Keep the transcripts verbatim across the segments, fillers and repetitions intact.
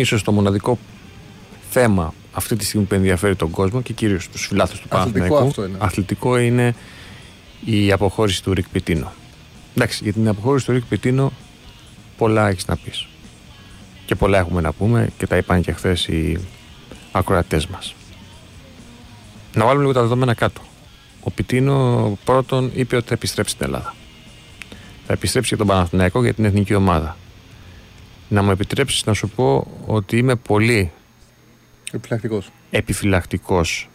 ίσως το μοναδικό θέμα αυτή τη στιγμή που ενδιαφέρει τον κόσμο και κυρίως τους φιλάθλους του Παναθηναϊκού αθλητικό είναι η αποχώρηση του Ρίκ Πιτίνο. Εντάξει, για την αποχώρηση του Ρίκ Πιτίνο πολλά έχεις να πεις και πολλά έχουμε να πούμε και τα είπαν και χθες οι ακροατές μας. Να βάλουμε λίγο τα δεδομένα κάτω. Ο Πιτίνο πρώτον είπε ότι θα επιστρέψει στην Ελλάδα. Θα επιστρέψει για τον Παναθηναϊκό, για την εθνική ομάδα. Να μου επιτρέψεις να σου πω ότι είμαι πολύ επιφυλακτικός. επιφυλακτικός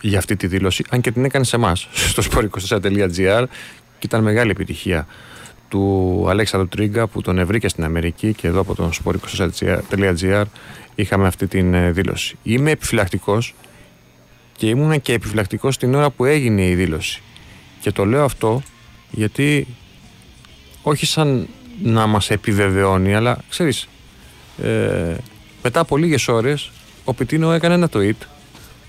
για αυτή τη δήλωση, αν και την έκανε σε εμάς στο σπορ είκοσι τέσσερα τελεία τζι άρ και ήταν μεγάλη επιτυχία του Αλέξανδρου Τρίγκα που τον ευρήκε στην Αμερική και εδώ από τον σπορ είκοσι τέσσερα τελεία τζι άρ είχαμε αυτή την δήλωση. Είμαι επιφυλακτικός και ήμουν και επιφυλακτικός την ώρα που έγινε η δήλωση και το λέω αυτό γιατί όχι σαν να μας επιβεβαιώνει, αλλά ξέρεις ε, μετά από λίγες ώρες ο Πιτίνο έκανε ένα tweet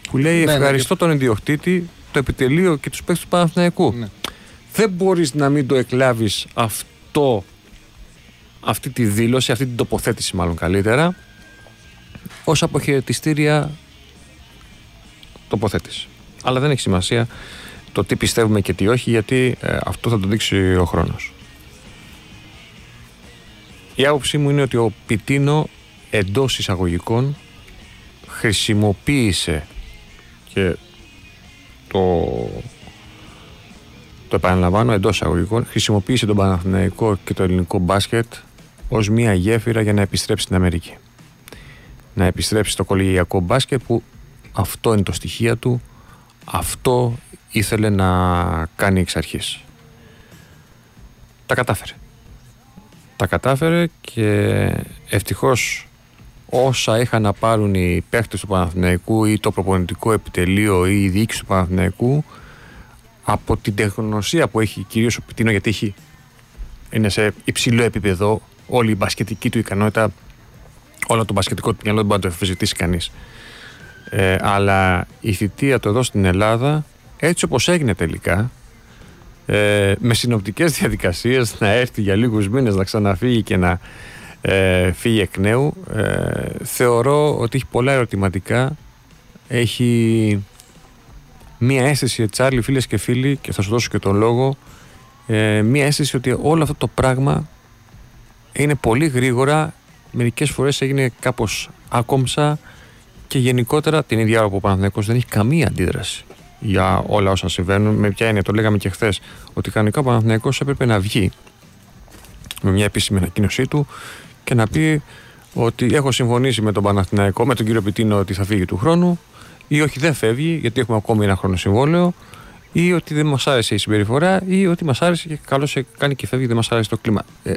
που λέει ναι, ευχαριστώ ναι, τον ιδιοκτήτη, το επιτελείο και τους παίκτες του Παναθηναϊκού. Ναι. Δεν μπορείς να μην το εκλάβεις αυτό, αυτή τη δήλωση, αυτή την τοποθέτηση μάλλον καλύτερα, ως αποχαιρετιστήρια τοποθέτηση. Αλλά δεν έχει σημασία το τι πιστεύουμε και τι όχι, γιατί ε, αυτό θα το δείξει ο χρόνος. Η άποψή μου είναι ότι ο Πιτίνο εντός εισαγωγικών χρησιμοποίησε και το, το επαναλαμβάνω εντός εισαγωγικών χρησιμοποίησε τον Παναθηναϊκό και το ελληνικό μπάσκετ ως μια γέφυρα για να επιστρέψει στην Αμερική. Να επιστρέψει στο κολεγιακό μπάσκετ που αυτό είναι το στοιχείο του, αυτό ήθελε να κάνει εξ αρχής. Τα κατάφερε. Τα κατάφερε και ευτυχώς όσα είχαν να πάρουν οι παίκτες του Παναθηναϊκού ή το προπονητικό επιτελείο ή η διοίκηση του Παναθηναϊκού από την τεχνογνωσία που έχει κυρίως ο Πιτίνο, γιατί έχει, είναι σε υψηλό επίπεδο όλη η μπασκετική του ικανότητα, όλο το μπασκετικό του μυαλό, δεν μπορεί να το εφεζητήσει κανείς. Ε, αλλά η θητεία του εδώ στην Ελλάδα, έτσι όπως έγινε τελικά, Ε, με συνοπτικές διαδικασίες να έρθει για λίγους μήνες να ξαναφύγει και να ε, φύγει εκ νέου, ε, θεωρώ ότι έχει πολλά ερωτηματικά, έχει μία αίσθηση, Τσάρλυ, φίλες και φίλοι, και θα σου δώσω και τον λόγο, ε, μία αίσθηση ότι όλο αυτό το πράγμα είναι πολύ γρήγορα, μερικές φορές έγινε κάπως άκομψα και γενικότερα την ίδια ώρα που ο Παναθηναϊκός δεν έχει καμία αντίδραση για όλα όσα συμβαίνουν. Με ποια έννοια, το λέγαμε και χθες, ότι κανονικά ο Παναθηναϊκός έπρεπε να βγει με μια επίσημη ανακοίνωσή του και να πει ότι έχω συμφωνήσει με τον Παναθηναϊκό, με τον κύριο Πιτίνο, ότι θα φύγει του χρόνου, ή όχι, δεν φεύγει γιατί έχουμε ακόμη ένα χρόνο συμβόλαιο, ή ότι δεν μας άρεσε η συμπεριφορά, ή ότι μας άρεσε και καλώς κάνει και φεύγει, δεν μας άρεσε το κλίμα. Ε,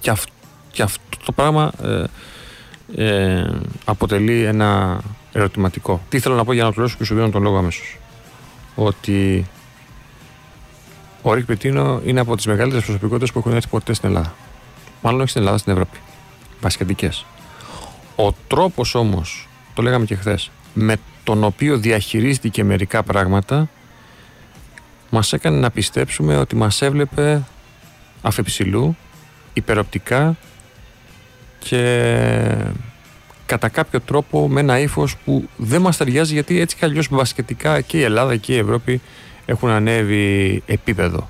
και, αυ, και αυτό το πράγμα ε, ε, αποτελεί ένα ερωτηματικό. Τι θέλω να πω για να ολοκληρώσω και σου δίνω τον λόγο αμέσως. Ότι ο Ρίκ Πιτίνο είναι από τις μεγαλύτερες προσωπικότητες που έχουν έρθει ποτέ στην Ελλάδα. Μάλλον όχι στην Ελλάδα, στην Ευρώπη. Μπασκετικές. Ο τρόπος όμως, το λέγαμε και χθες, με τον οποίο διαχειρίστηκε μερικά πράγματα, μας έκανε να πιστέψουμε ότι μας έβλεπε αφεψηλού, υπεροπτικά και κατά κάποιο τρόπο με ένα ύφος που δεν μας ταιριάζει, γιατί έτσι κι αλλιώς μπασκετικά και η Ελλάδα και η Ευρώπη έχουν ανέβει επίπεδο.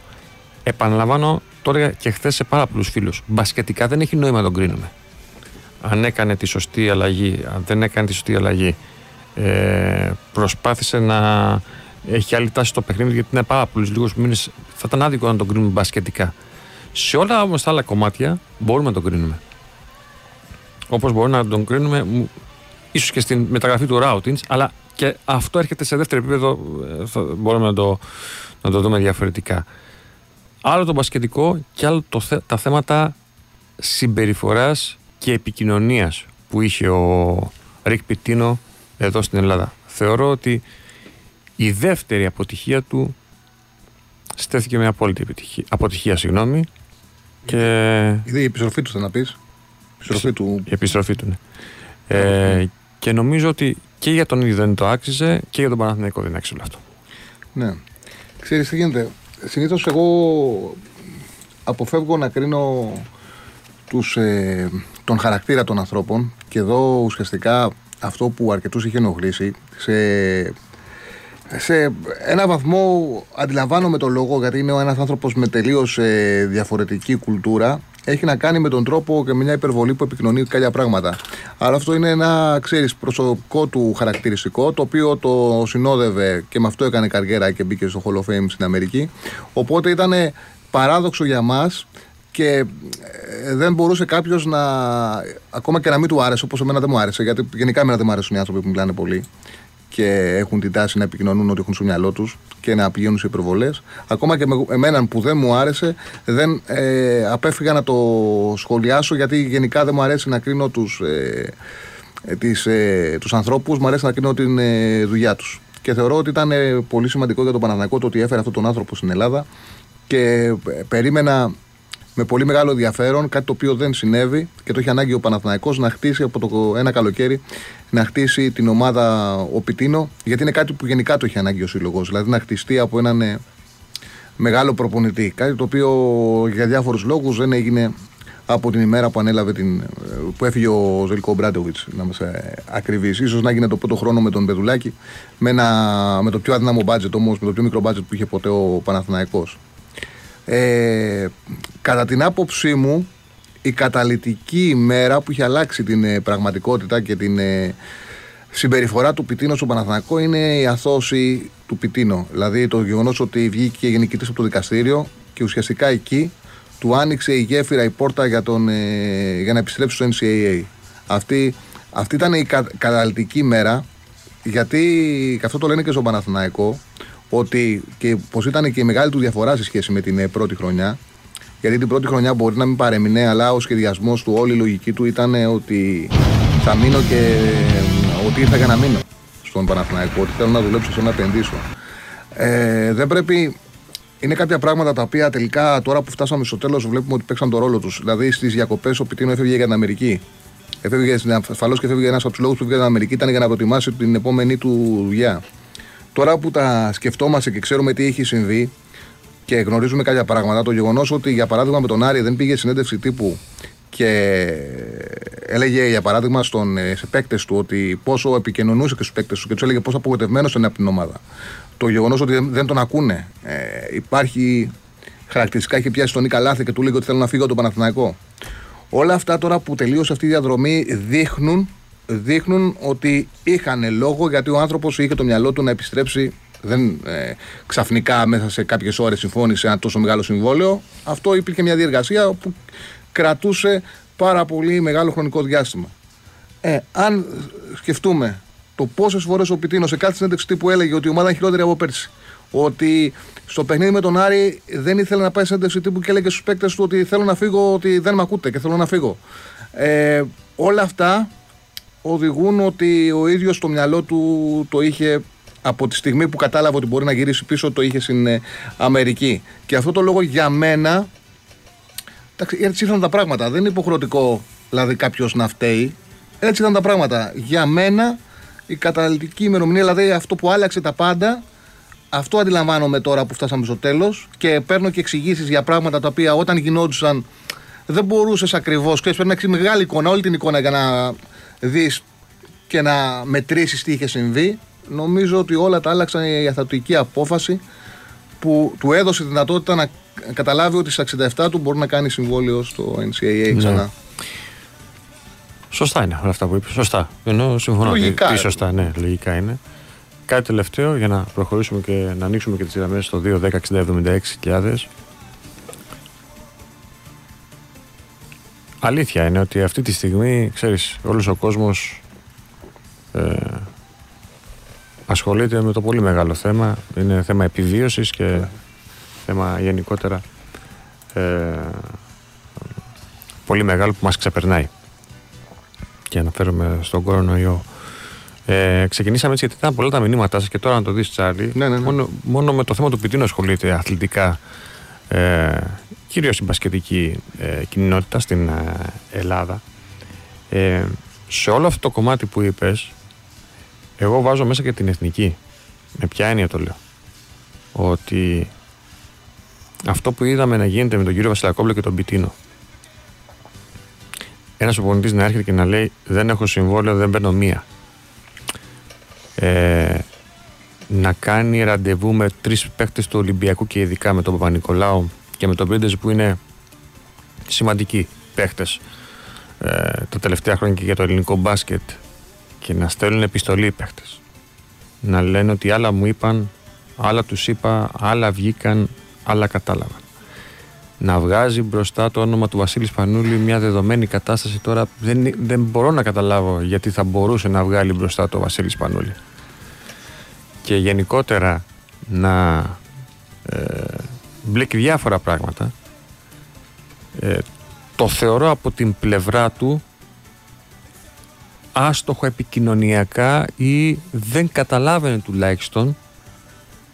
Επαναλαμβάνω, τώρα και χθες σε πάρα πολλούς φίλους, μπασκετικά δεν έχει νόημα να τον κρίνουμε. Αν έκανε τη σωστή αλλαγή, αν δεν έκανε τη σωστή αλλαγή, ε, προσπάθησε να έχει άλλη τάση στο παιχνίδι, γιατί είναι πάρα πολλούς λίγους μήνες, θα ήταν άδικο να τον κρίνουμε μπασκετικά. Σε όλα όμως τα άλλα κομμάτια μπορούμε να τον κρίνουμε. Όπως μπορούμε να τον κρίνουμε, ίσως και στην μεταγραφή του Ράουτινς, αλλά και αυτό έρχεται σε δεύτερο επίπεδο, μπορούμε να το, να το δούμε διαφορετικά. Άλλο το μπασκετικό και άλλο το, τα θέματα συμπεριφοράς και επικοινωνίας που είχε ο Ρίκ Πιτίνο εδώ στην Ελλάδα. Θεωρώ ότι η δεύτερη αποτυχία του στέθηκε με απόλυτη επιτυχία, αποτυχία, συγγνώμη. Και... η επιστροφή του θα να πεις. Επιστροφή του. Η επιστροφή του, ναι. Ε, mm. Και νομίζω ότι και για τον ίδιο δεν το άξιζε και για τον Παναθηναϊκό δεν άξιζε όλο αυτό. Ναι. Ξέρεις τι γίνεται. Συνήθως εγώ αποφεύγω να κρίνω τους, ε, τον χαρακτήρα των ανθρώπων. Και εδώ ουσιαστικά αυτό που αρκετούς είχε ενοχλήσει σε, σε ένα βαθμό αντιλαμβάνομαι τον λόγο, γιατί είναι ένας άνθρωπος με τελείως ε, διαφορετική κουλτούρα, έχει να κάνει με τον τρόπο και με μια υπερβολή που επικοινωνεί κάποια πράγματα. Αλλά αυτό είναι ένα, ξέρεις, προσωπικό του χαρακτηριστικό, το οποίο το συνόδευε και με αυτό έκανε καριέρα και μπήκε στο Hall of Fame στην Αμερική. Οπότε ήταν παράδοξο για μας και δεν μπορούσε κάποιος να, ακόμα και να μην του άρεσε, όπως εμένα δεν μου άρεσε, γιατί γενικά εμένα δεν μου αρέσουν οι άνθρωποι που μιλάνε πολύ και έχουν την τάση να επικοινωνούν ό,τι έχουν στο μυαλό τους και να πηγαίνουν σε υπερβολές. Ακόμα και με εμένα που δεν μου άρεσε, δεν ε, απέφυγα να το σχολιάσω, γιατί γενικά δεν μου αρέσει να κρίνω τους, ε, τις, ε, τους ανθρώπους, μου αρέσει να κρίνω την ε, δουλειά τους. Και θεωρώ ότι ήταν ε, πολύ σημαντικό για τον Παναθηναϊκό το ότι έφερε αυτόν τον άνθρωπο στην Ελλάδα και ε, ε, περίμενα με πολύ μεγάλο ενδιαφέρον, κάτι το οποίο δεν συνέβη και το έχει ανάγκη ο Παναθηναϊκός να χτίσει από το ένα καλοκαίρι, να χτίσει την ομάδα ο Πιτίνο, γιατί είναι κάτι που γενικά το έχει ανάγκη ο σύλλογος, δηλαδή να χτιστεί από έναν μεγάλο προπονητή. Κάτι το οποίο για διάφορους λόγους δεν έγινε από την ημέρα που, ανέλαβε την, που έφυγε ο Ζέλικο Μπράντεοβιτς, να είμαστε ακριβείς. Ίσως να έγινε το πρώτο χρόνο με τον Πεδουλάκη, με, ένα, με το πιο αδύναμο μπάτζετ όμως, με το πιο μικρό μπάτζετ που είχε ποτέ ο Παναθηναϊκός. Ε, κατά την άποψή μου, η καταλυτική ημέρα που είχε αλλάξει την ε, πραγματικότητα και την ε, συμπεριφορά του Πιτίνο στον Παναθηναϊκό είναι η αθώωση του Πιτίνο. Δηλαδή το γεγονός ότι βγήκε γενικητής από το δικαστήριο και ουσιαστικά εκεί του άνοιξε η γέφυρα, η πόρτα για, τον, ε, για να επιστρέψει στο εν σι έι έι. Αυτή, αυτή ήταν η κα, καταλυτική ημέρα, γιατί αυτό το λένε και στον Παναθηναϊκό, ότι και πως ήταν και η μεγάλη του διαφορά σε σχέση με την πρώτη χρονιά, γιατί την πρώτη χρονιά μπορεί να μην παρέμεινε, αλλά ο σχεδιασμός του, όλη η λογική του ήταν ότι θα μείνω και ότι ήρθα για να μείνω στον Παναθηναϊκό, ότι θέλω να δουλέψω, θέλω να επενδύσω. Ε, δεν πρέπει... Είναι κάποια πράγματα τα οποία τελικά τώρα που φτάσαμε στο τέλος βλέπουμε ότι παίξαν τον ρόλο τους. Δηλαδή στις διακοπές ο Πιτίνο έφευγε για την Αμερική. Έφευγε, ασφαλώς και έφευγε, ένας από τους λόγους που έφευγε για την Αμερική ήταν για να προετοιμάσει την επόμενη του δουλειά. Τώρα που τα σκεφτόμαστε και ξέρουμε τι έχει συμβεί και γνωρίζουμε κάποια πράγματα, το γεγονός ότι για παράδειγμα με τον Άρη δεν πήγε συνέντευξη τύπου και έλεγε για παράδειγμα στον, σε παίκτες του ότι πόσο επικοινωνούσε και στους παίκτες του και τους έλεγε πόσο απογοητευμένος είναι από την ομάδα. Το γεγονός ότι δεν τον ακούνε. Ε, υπάρχει χαρακτηριστικά, είχε πιάσει τον Νικ Καλάθη και του λέει ότι θέλω να φύγω από τον Παναθηναϊκό. Όλα αυτά τώρα που τελείωσε αυτή η διαδρομή δείχνουν. δείχνουν ότι είχαν λόγο, γιατί ο άνθρωπος είχε το μυαλό του να επιστρέψει. Δεν ε, ξαφνικά μέσα σε κάποιες ώρες συμφώνησε ένα τόσο μεγάλο συμβόλαιο. Αυτό υπήρχε μια διεργασία που κρατούσε πάρα πολύ μεγάλο χρονικό διάστημα. Ε, αν σκεφτούμε το πόσες φορές ο Πιτίνο σε κάθε συνέντευξη τύπου έλεγε ότι η ομάδα είναι χειρότερη από πέρσι, ότι στο παιχνίδι με τον Άρη δεν ήθελε να πάει σε συνέντευξη τύπου και έλεγε στους παίκτες του ότι θέλω να φύγω, ότι δεν με ακούτε και θέλω να φύγω. Ε, όλα αυτά οδηγούν ότι ο ίδιος το μυαλό του το είχε από τη στιγμή που κατάλαβε ότι μπορεί να γυρίσει πίσω, το είχε στην Αμερική. Και αυτό το λόγο για μένα, έτσι ήρθαν τα πράγματα, δεν είναι υποχρεωτικό δηλαδή κάποιος να φταίει, έτσι ήταν τα πράγματα. Για μένα η καταλυτική ημερομηνία, δηλαδή αυτό που άλλαξε τα πάντα, αυτό αντιλαμβάνομαι τώρα που φτάσαμε στο τέλος και παίρνω και εξηγήσεις για πράγματα τα οποία όταν γινόντουσαν δεν μπορούσες ακριβώς, ξέρεις, πρέπει να έχεις μεγάλη εικόνα, όλη την εικόνα για να δεις και να μετρήσεις τι είχε συμβεί. Νομίζω ότι όλα τα άλλαξαν η αθλητική απόφαση που του έδωσε τη δυνατότητα να καταλάβει ότι στα εξήντα επτά του μπορεί να κάνει συμβόλαιο στο εν σι έι έι ξανά. Ναι. Σωστά είναι όλα αυτά που είπες. Σωστά. Ενώ συμφωνώ. Λογικά. Τι σωστά, ναι, λογικά είναι. Κάτι τελευταίο για να προχωρήσουμε και να ανοίξουμε και τις γραμμές στο δύο, δέκα, εξήντα, εβδομήντα έξι χιλιάδες. Αλήθεια είναι ότι αυτή τη στιγμή, ξέρεις, όλος ο κόσμος ε, ασχολείται με το πολύ μεγάλο θέμα. Είναι θέμα επιβίωσης και yeah. θέμα γενικότερα ε, πολύ μεγάλο που μας ξεπερνάει. Και αναφέρομαι στον κορονοϊό. Ε, ξεκινήσαμε έτσι γιατί ήταν πολλά τα μηνύματά σας και τώρα να το δεις, Τσάρλυ, yeah, yeah, yeah. Μόνο, μόνο με το θέμα του Πιτίνο ασχολείται αθλητικά. Ε, κυρίως στην μπασκετική ε, κοινότητα στην ε, Ελλάδα. Ε, σε όλο αυτό το κομμάτι που είπες, εγώ βάζω μέσα και την εθνική. Με ποια έννοια το λέω? Ότι αυτό που είδαμε να γίνεται με τον κύριο Βασιλακόπουλο και τον Πιτίνο, ένας οπονητής να έρχεται και να λέει δεν έχω συμβόλαιο, δεν παίρνω μία. Ε, να κάνει ραντεβού με τρεις παίχτες του Ολυμπιακού και ειδικά με τον Παπα-Νικολάου και με τον Πρίντες που είναι σημαντικοί παίχτες ε, τα τελευταία χρόνια και για το ελληνικό μπάσκετ, και να στέλνουν επιστολή οι παίχτες. Να λένε ότι άλλα μου είπαν, άλλα τους είπα, άλλα βγήκαν, άλλα κατάλαβαν. Να βγάζει μπροστά το όνομα του Βασίλη Πανούλη, μια δεδομένη κατάσταση. Τώρα δεν, δεν μπορώ να καταλάβω γιατί θα μπορούσε να βγάλει μπροστά το Βασίλη Πανούλη. Και γενικότερα να ε, μπλέκει διάφορα πράγματα. Ε, το θεωρώ από την πλευρά του άστοχο επικοινωνιακά, ή δεν καταλάβαινε τουλάχιστον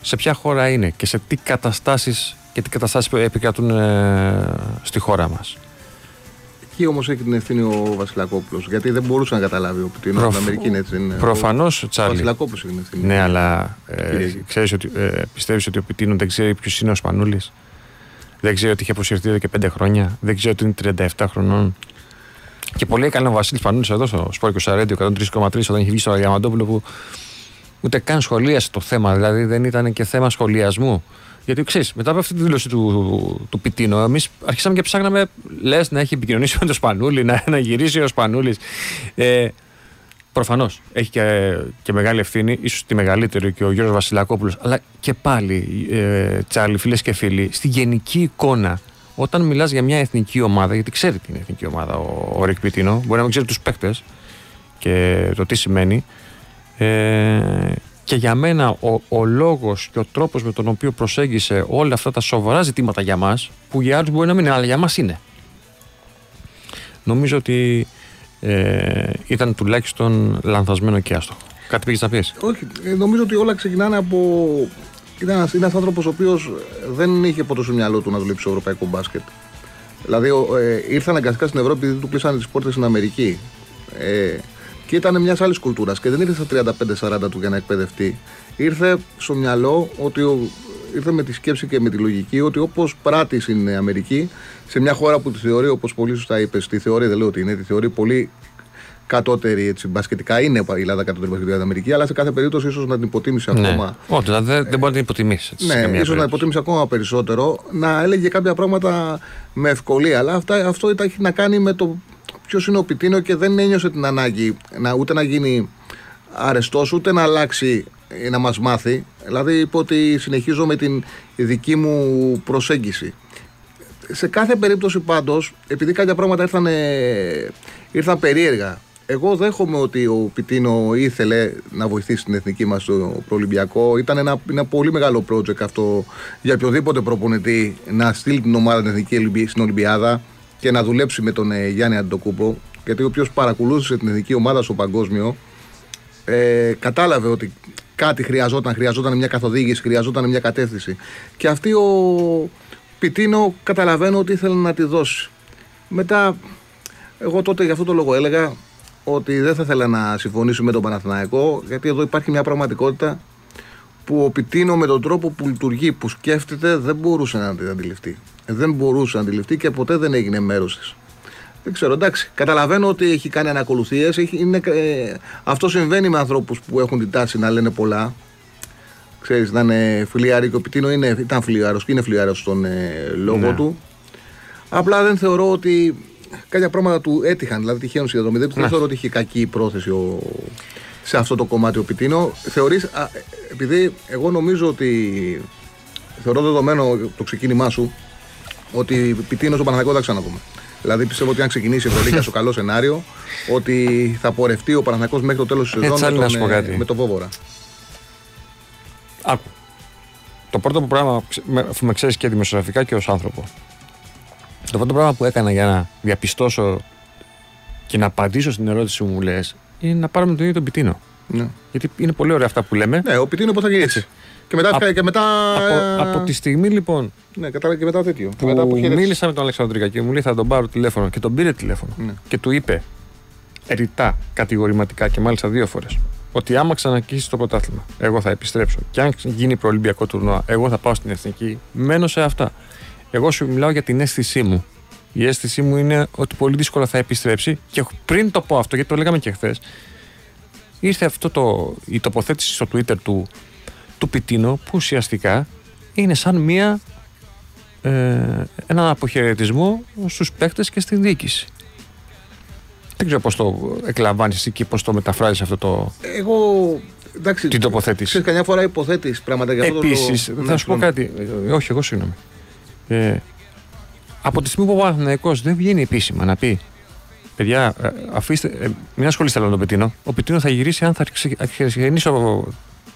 σε ποια χώρα είναι και σε τι καταστάσεις και τι καταστάσεις επικρατούν ε, στη χώρα μας. Εκεί όμως έχει την ευθύνη ο Βασιλακόπουλος, γιατί δεν μπορούσε να καταλάβει ο Πιτίνο. Προφ... Αμερική είναι έτσι. Είναι προφανώς, ο... Τσάρλυ. Ο Βασιλακόπουλος έχει την ευθύνη. Ναι, αλλά ε, ξέρεις ότι, ε, πιστεύεις ότι ο Πιτίνο δεν ξέρει ποιος είναι ο Σπανούλης? Δεν ξέρει ότι είχε αποσυρθεί εδώ και πέντε χρόνια? Δεν ξέρει ότι είναι τριάντα επτά χρονών? Και πολύ έκανε ο Βασίλης Πανούλης εδώ στο Σπόρ είκοσι εκατόν τρία κόμμα τρία όταν είχε βγει στο Διαμαντόπουλο, που ούτε καν σχολίασε το θέμα, δηλαδή δεν ήταν και θέμα σχολιασμού. Γιατί ξέρεις, μετά από αυτή τη δήλωση του, του, του Πιτίνο, εμείς αρχίσαμε και ψάχναμε, λες να έχει επικοινωνήσει με τον Σπανούλη, να, να γυρίσει ο Σπανούλης. Ε, προφανώς έχει και, και μεγάλη ευθύνη, ίσως τη μεγαλύτερη, και ο Γιώργος Βασιλακόπουλος. Αλλά και πάλι, ε, Τσάρλυ, φίλες και φίλοι, στη γενική εικόνα, όταν μιλάς για μια εθνική ομάδα, γιατί ξέρει την εθνική ομάδα ο, ο Ρίκ Πιτίνο, μπορεί να μην ξέρει τους παίκτες και το τι σημαίνει. Ε, και για μένα ο, ο λόγος και ο τρόπος με τον οποίο προσέγγισε όλα αυτά τα σοβαρά ζητήματα για μας, που για άλλους μπορεί να μην είναι, αλλά για μας είναι, νομίζω ότι ε, ήταν τουλάχιστον λανθασμένο και άστοχο. Κάτι πήγες να πεις? Όχι, νομίζω ότι όλα ξεκινάνε από... Ήταν ένας, ένας άνθρωπος ο οποίος δεν είχε ποτέ στο μυαλό του να δουλέψει στο ευρωπαϊκό μπάσκετ. Δηλαδή ε, ήρθε αναγκαστικά στην Ευρώπη επειδή του κλείσανε τις πόρτες στην Αμερική. Ε, Και ήταν μια άλλη κουλτούρα και δεν ήρθε στα τριάντα πέντε σαράντα του για να εκπαιδευτεί. Ήρθε στο μυαλό, ότι ο... ήρθε με τη σκέψη και με τη λογική ότι όπως πράττει στην Αμερική, σε μια χώρα που τη θεωρεί, όπως πολύ σωστά είπες, τη θεωρεί, δεν λέω ότι είναι, τη θεωρεί πολύ κατώτερη, έτσι, μπασκετικά. Είναι η Ελλάδα κατώτερη μπασκετικά στην Αμερική, αλλά σε κάθε περίπτωση ίσως να την υποτίμησε ακόμα. Ναι. Όχι, δεν δε μπορεί να την υποτιμήσει. Ναι, ίσως να υποτίμησε ακόμα περισσότερο, να έλεγε κάποια πράγματα με ευκολία. Αλλά αυτά, αυτό ήταν, έχει να κάνει με το ποιος είναι ο Πιτίνο, και δεν ένιωσε την ανάγκη να, ούτε να γίνει αρεστός, ούτε να αλλάξει, να μας μάθει. Δηλαδή είπε ότι συνεχίζω με την δική μου προσέγγιση. Σε κάθε περίπτωση πάντως, επειδή κάποια πράγματα ήρθαν, ήρθαν περίεργα, εγώ δέχομαι ότι ο Πιτίνο ήθελε να βοηθήσει την εθνική μας στο προολυμπιακό. Ήταν ένα, ένα πολύ μεγάλο project αυτό για οποιοδήποτε προπονητή, να στείλει την ομάδα την εθνική στην Ολυμπιάδα και να δουλέψει με τον ε, Γιάννη Αντωνκούπο, γιατί όποιος παρακολούθησε την εθνική ομάδα στο παγκόσμιο ε, κατάλαβε ότι κάτι χρειαζόταν, χρειαζόταν μια καθοδήγηση, χρειαζόταν μια κατεύθυνση. Και αυτή ο Πιτίνο καταλαβαίνω ότι ήθελε να τη δώσει. Μετά, εγώ τότε για αυτό το λόγο έλεγα ότι δεν θα ήθελα να συμφωνήσω με τον Παναθηναϊκό, γιατί εδώ υπάρχει μια πραγματικότητα που ο Πιτίνο με τον τρόπο που λειτουργεί, που σκέφτεται, δεν μπορούσε να την αντιληφθεί. Δεν μπορούσε να αντιληφθεί και ποτέ δεν έγινε μέρος της. Δεν ξέρω, εντάξει. Καταλαβαίνω ότι έχει κάνει ανακολουθίες. Έχει, είναι, ε, αυτό συμβαίνει με ανθρώπους που έχουν την τάση να λένε πολλά. Ξέρεις, να είναι φιλιάροι, και ο Πιτίνο είναι, ήταν φιλιάρος και είναι φιλιάρος στον ε, λόγο ναι. του. Απλά δεν θεωρώ ότι κάποια πράγματα του έτυχαν, δηλαδή τυχαίνουν συνδρομή. Δεν ναι. θεωρώ ότι είχε κακή πρόθεση ο, σε αυτό το κομμάτι ο Πιτίνο. Θεωρείς, α, επειδή εγώ νομίζω ότι θεωρώ δεδομένο το ξεκίνημά σου, ότι Πιτίνο στον Παναθηναϊκό θα ξαναδούμε. Δηλαδή πιστεύω ότι αν ξεκινήσει η Ευρωλίγκα στο καλό σενάριο, ότι θα πορευτεί ο Παναθηναϊκός μέχρι το τέλος της σεζόν με τον, με τον Βόβορα. Άκου. Το πρώτο πράγμα, αφού με ξέρεις και δημοσιογραφικά και ως άνθρωπο, το πρώτο πράγμα που έκανα για να διαπιστώσω και να απαντήσω στην ερώτηση που μου λες, είναι να πάρουμε τον ίδιο τον Πιτίνο. Ναι. Γιατί είναι πολύ ωραία αυτά που λέμε. Ναι, ο Πιτίνο πώς θα γυρίσει. Και μετά, από, και μετά, από, από τη στιγμή λοιπόν. Ναι, κατάλαβα, και μετά τέτοιο. Που μετά μίλησα με τον Αλεξανδρικά και μου λέει θα τον πάρω τηλέφωνο, και τον πήρε τηλέφωνο. Ναι. Και του είπε ρητά, κατηγορηματικά και μάλιστα δύο φορές, ότι άμα ξανακύσεις το πρωτάθλημα, εγώ θα επιστρέψω. Και αν γίνει προολυμπιακό τουρνουά, εγώ θα πάω στην εθνική. Μένω σε αυτά. Εγώ σου μιλάω για την αίσθησή μου. Η αίσθησή μου είναι ότι πολύ δύσκολα θα επιστρέψει. Και πριν το πω αυτό, γιατί το λέγαμε και χθες, ήρθε αυτό το, η τοποθέτηση στο Twitter του, του Πιτίνο, που ουσιαστικά είναι σαν μια, ε, ένα αποχαιρετισμό στους παίκτες και στην διοίκηση. Δεν ξέρω πώς το εκλαμβάνεις και πώς το μεταφράζεις αυτό το... Εγώ... Εντάξει, την τοποθέτηση. Ξέρεις, καμιά φορά υποθέτεις πράγματα για αυτό. Επίσης, το... θα ναι, σου πω κάτι. Ε, όχι, εγώ συγγνώμη. Ε, από τη στιγμή που ο Παναθηναϊκός δεν βγαίνει επίσημα να πει «Παιδιά, αφήστε, ε, μην ασχολείστε άλλο με τον Πιτίνο. Ο Πιτίνο θα γυρίσει αν θα ξεκινήσει το,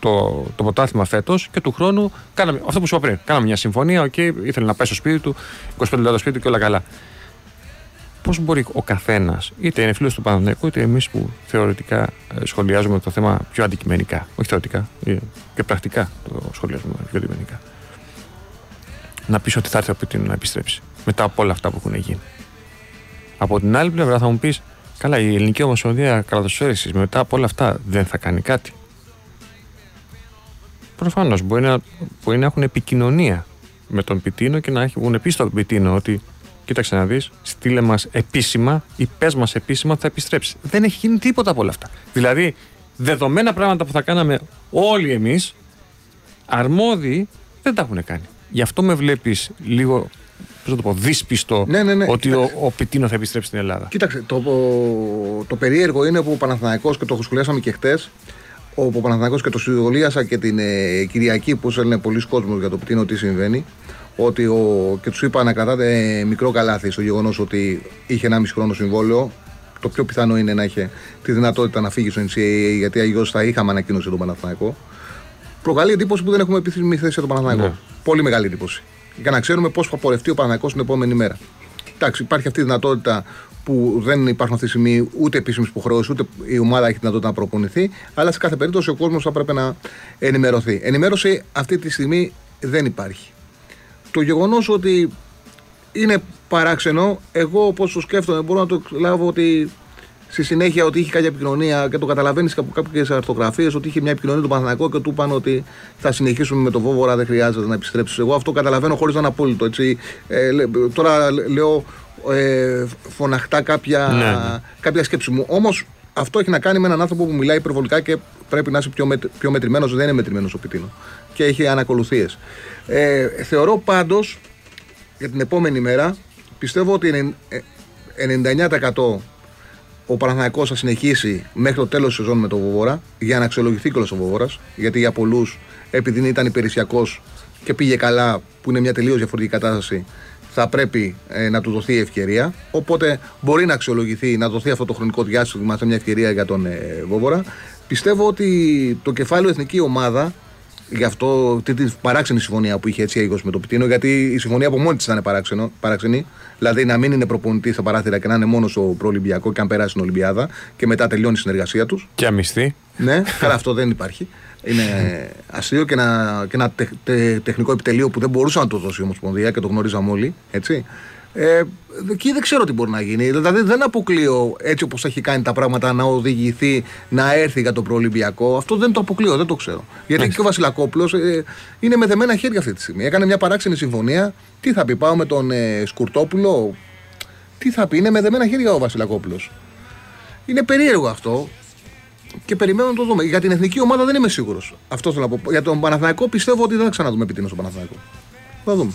το, το πρωτάθλημα φέτος και του χρόνου». Κάναμε, αυτό που σου είπα πριν. Κάναμε μια συμφωνία. Okay, ήθελε να πάει στο σπίτι του, είκοσι πέντε λεπτά στο σπίτι του και όλα καλά. Πώς μπορεί ο καθένας, είτε είναι φίλος του Παναθηναϊκού, είτε εμείς που θεωρητικά σχολιάζουμε το θέμα πιο αντικειμενικά, όχι θεωρητικά, και πρακτικά το σχολιάζουμε πιο αντικειμενικά, να πεις ότι θα έρθει ο Πιτίνο να επιστρέψει μετά από όλα αυτά που έχουν γίνει. Από την άλλη πλευρά θα μου πεις, καλά, η Ελληνική Ομοσπονδία Καλαθοσφαίρισης μετά από όλα αυτά δεν θα κάνει κάτι. Προφανώς μπορεί να, μπορεί να έχουν επικοινωνία με τον Πιτίνο και να έχουν πει στον Πιτίνο ότι κοίταξε να δεις, στείλε μας επίσημα ή πες μας επίσημα θα επιστρέψει. Δεν έχει γίνει τίποτα από όλα αυτά. Δηλαδή, δεδομένα πράγματα που θα κάναμε όλοι εμείς, αρμόδιοι δεν τα έχουν κάνει. Γι' αυτό με βλέπεις λίγο, πώς να το πω, δύσπιστο, ναι, ναι, ναι, ότι ο, ο Πιτίνο θα επιστρέψει στην Ελλάδα. Κοίταξε, το, το περίεργο είναι που ο Παναθηναϊκός, και το σχολιάσαμε και χτες, όπου ο Παναθηναϊκός και το σχολίασα και την ε, Κυριακή, που έλεγε πολλοί κόσμος για το Πιτίνο τι συμβαίνει. Ότι ο, και τους είπα να κρατάτε μικρό Καλάθι στο γεγονός ότι είχε ενάμιση χρόνο συμβόλαιο. Το πιο πιθανό είναι να είχε τη δυνατότητα να φύγει στο εν σι έι έι, γιατί αλλιώς θα είχαμε ανακοίνωση τον Παναθηναϊκό. Προκαλεί εντύπωση που δεν έχουμε επιθυμηθεί θέση για τον Παναθηναϊκό. Ναι. Πολύ μεγάλη εντύπωση. Για να ξέρουμε πώς θα πορευτεί ο Παναθηναϊκός την επόμενη μέρα. Εντάξει, υπάρχει αυτή η δυνατότητα που δεν υπάρχουν αυτή τη στιγμή ούτε επίσημες υποχρεώσεις, ούτε η ομάδα έχει δυνατότητα να προπονηθεί. Αλλά σε κάθε περίπτωση ο κόσμος θα πρέπει να ενημερωθεί. Ενημέρωση αυτή τη στιγμή δεν υπάρχει. Το γεγονός ότι είναι παράξενο, εγώ όπως το σκέφτομαι, μπορώ να το εκλάβω ότι στη συνέχεια ότι είχε κάποια επικοινωνία και το καταλαβαίνεις από κάποιες αρθογραφίες ότι είχε μια επικοινωνία του Παναθηναϊκού και του είπαν ότι θα συνεχίσουμε με το Βόβορα, δεν χρειάζεται να επιστρέψεις. Εγώ αυτό καταλαβαίνω χωρίς να είναι απόλυτο. Έτσι. Ε, τώρα λέω ε, φωναχτά κάποια, ναι. κάποια σκέψη μου. Όμως αυτό έχει να κάνει με έναν άνθρωπο που μιλάει υπερβολικά και πρέπει να είσαι πιο, μετρ, πιο μετρημένος. Δεν είναι μετρημένος ο Πιτίνο και έχει ανακολουθίες. Ε, θεωρώ πάντως για την επόμενη μέρα, πιστεύω ότι ενενήντα εννιά τοις εκατό ο Παναθηναϊκός θα συνεχίσει μέχρι το τέλος της σεζόν με τον Βόβορα για να αξιολογηθεί κιόλας ο Βόβορας. Γιατί για πολλούς, επειδή ήταν υπηρεσιακός και πήγε καλά, που είναι μια τελείως διαφορετική κατάσταση, θα πρέπει ε, να του δοθεί ευκαιρία. Οπότε μπορεί να αξιολογηθεί, να δοθεί αυτό το χρονικό διάστημα σε μια ευκαιρία για τον ε, Βόβορα. Πιστεύω ότι το κεφάλαιο εθνική ομάδα. Γι' αυτό την παράξενη συμφωνία που είχε έτσι έγινε με τον Πιτίνο, γιατί η συμφωνία από μόνη της ήταν παράξενο, παράξενη. Δηλαδή να μην είναι προπονητή στα παράθυρα και να είναι μόνο στο προολυμπιακό και αν περάσει στην Ολυμπιάδα και μετά τελειώνει η συνεργασία τους. Και αμυστή. Ναι, καλά, αυτό δεν υπάρχει. Είναι αστείο και ένα, και ένα τε, τε, τεχνικό επιτελείο που δεν μπορούσε να το δώσει η Ομοσπονδία και το γνωρίζαμε όλοι. Έτσι. Ε, και δεν ξέρω τι μπορεί να γίνει. Δηλαδή δεν αποκλείω έτσι όπως έχει κάνει τα πράγματα να οδηγηθεί να έρθει για το προολυμπιακό. Αυτό δεν το αποκλείω, δεν το ξέρω. Γιατί και ο Βασιλακόπουλος ε, είναι με δεμένα χέρια αυτή τη στιγμή. Έκανε μια παράξενη συμφωνία. Τι θα πει, πάω με τον ε, Σκουρτόπουλο. Τι θα πει, είναι με δεμένα χέρια ο Βασιλακόπουλος. Είναι περίεργο αυτό. Και περιμένω να το δούμε. Για την εθνική ομάδα δεν είμαι σίγουρος. Αυτό θέλω να πω. Για τον Παναθηναϊκό πιστεύω ότι δεν θα ξαναδούμε επιτείνω στον Παναθηναϊκό. Θα δούμε.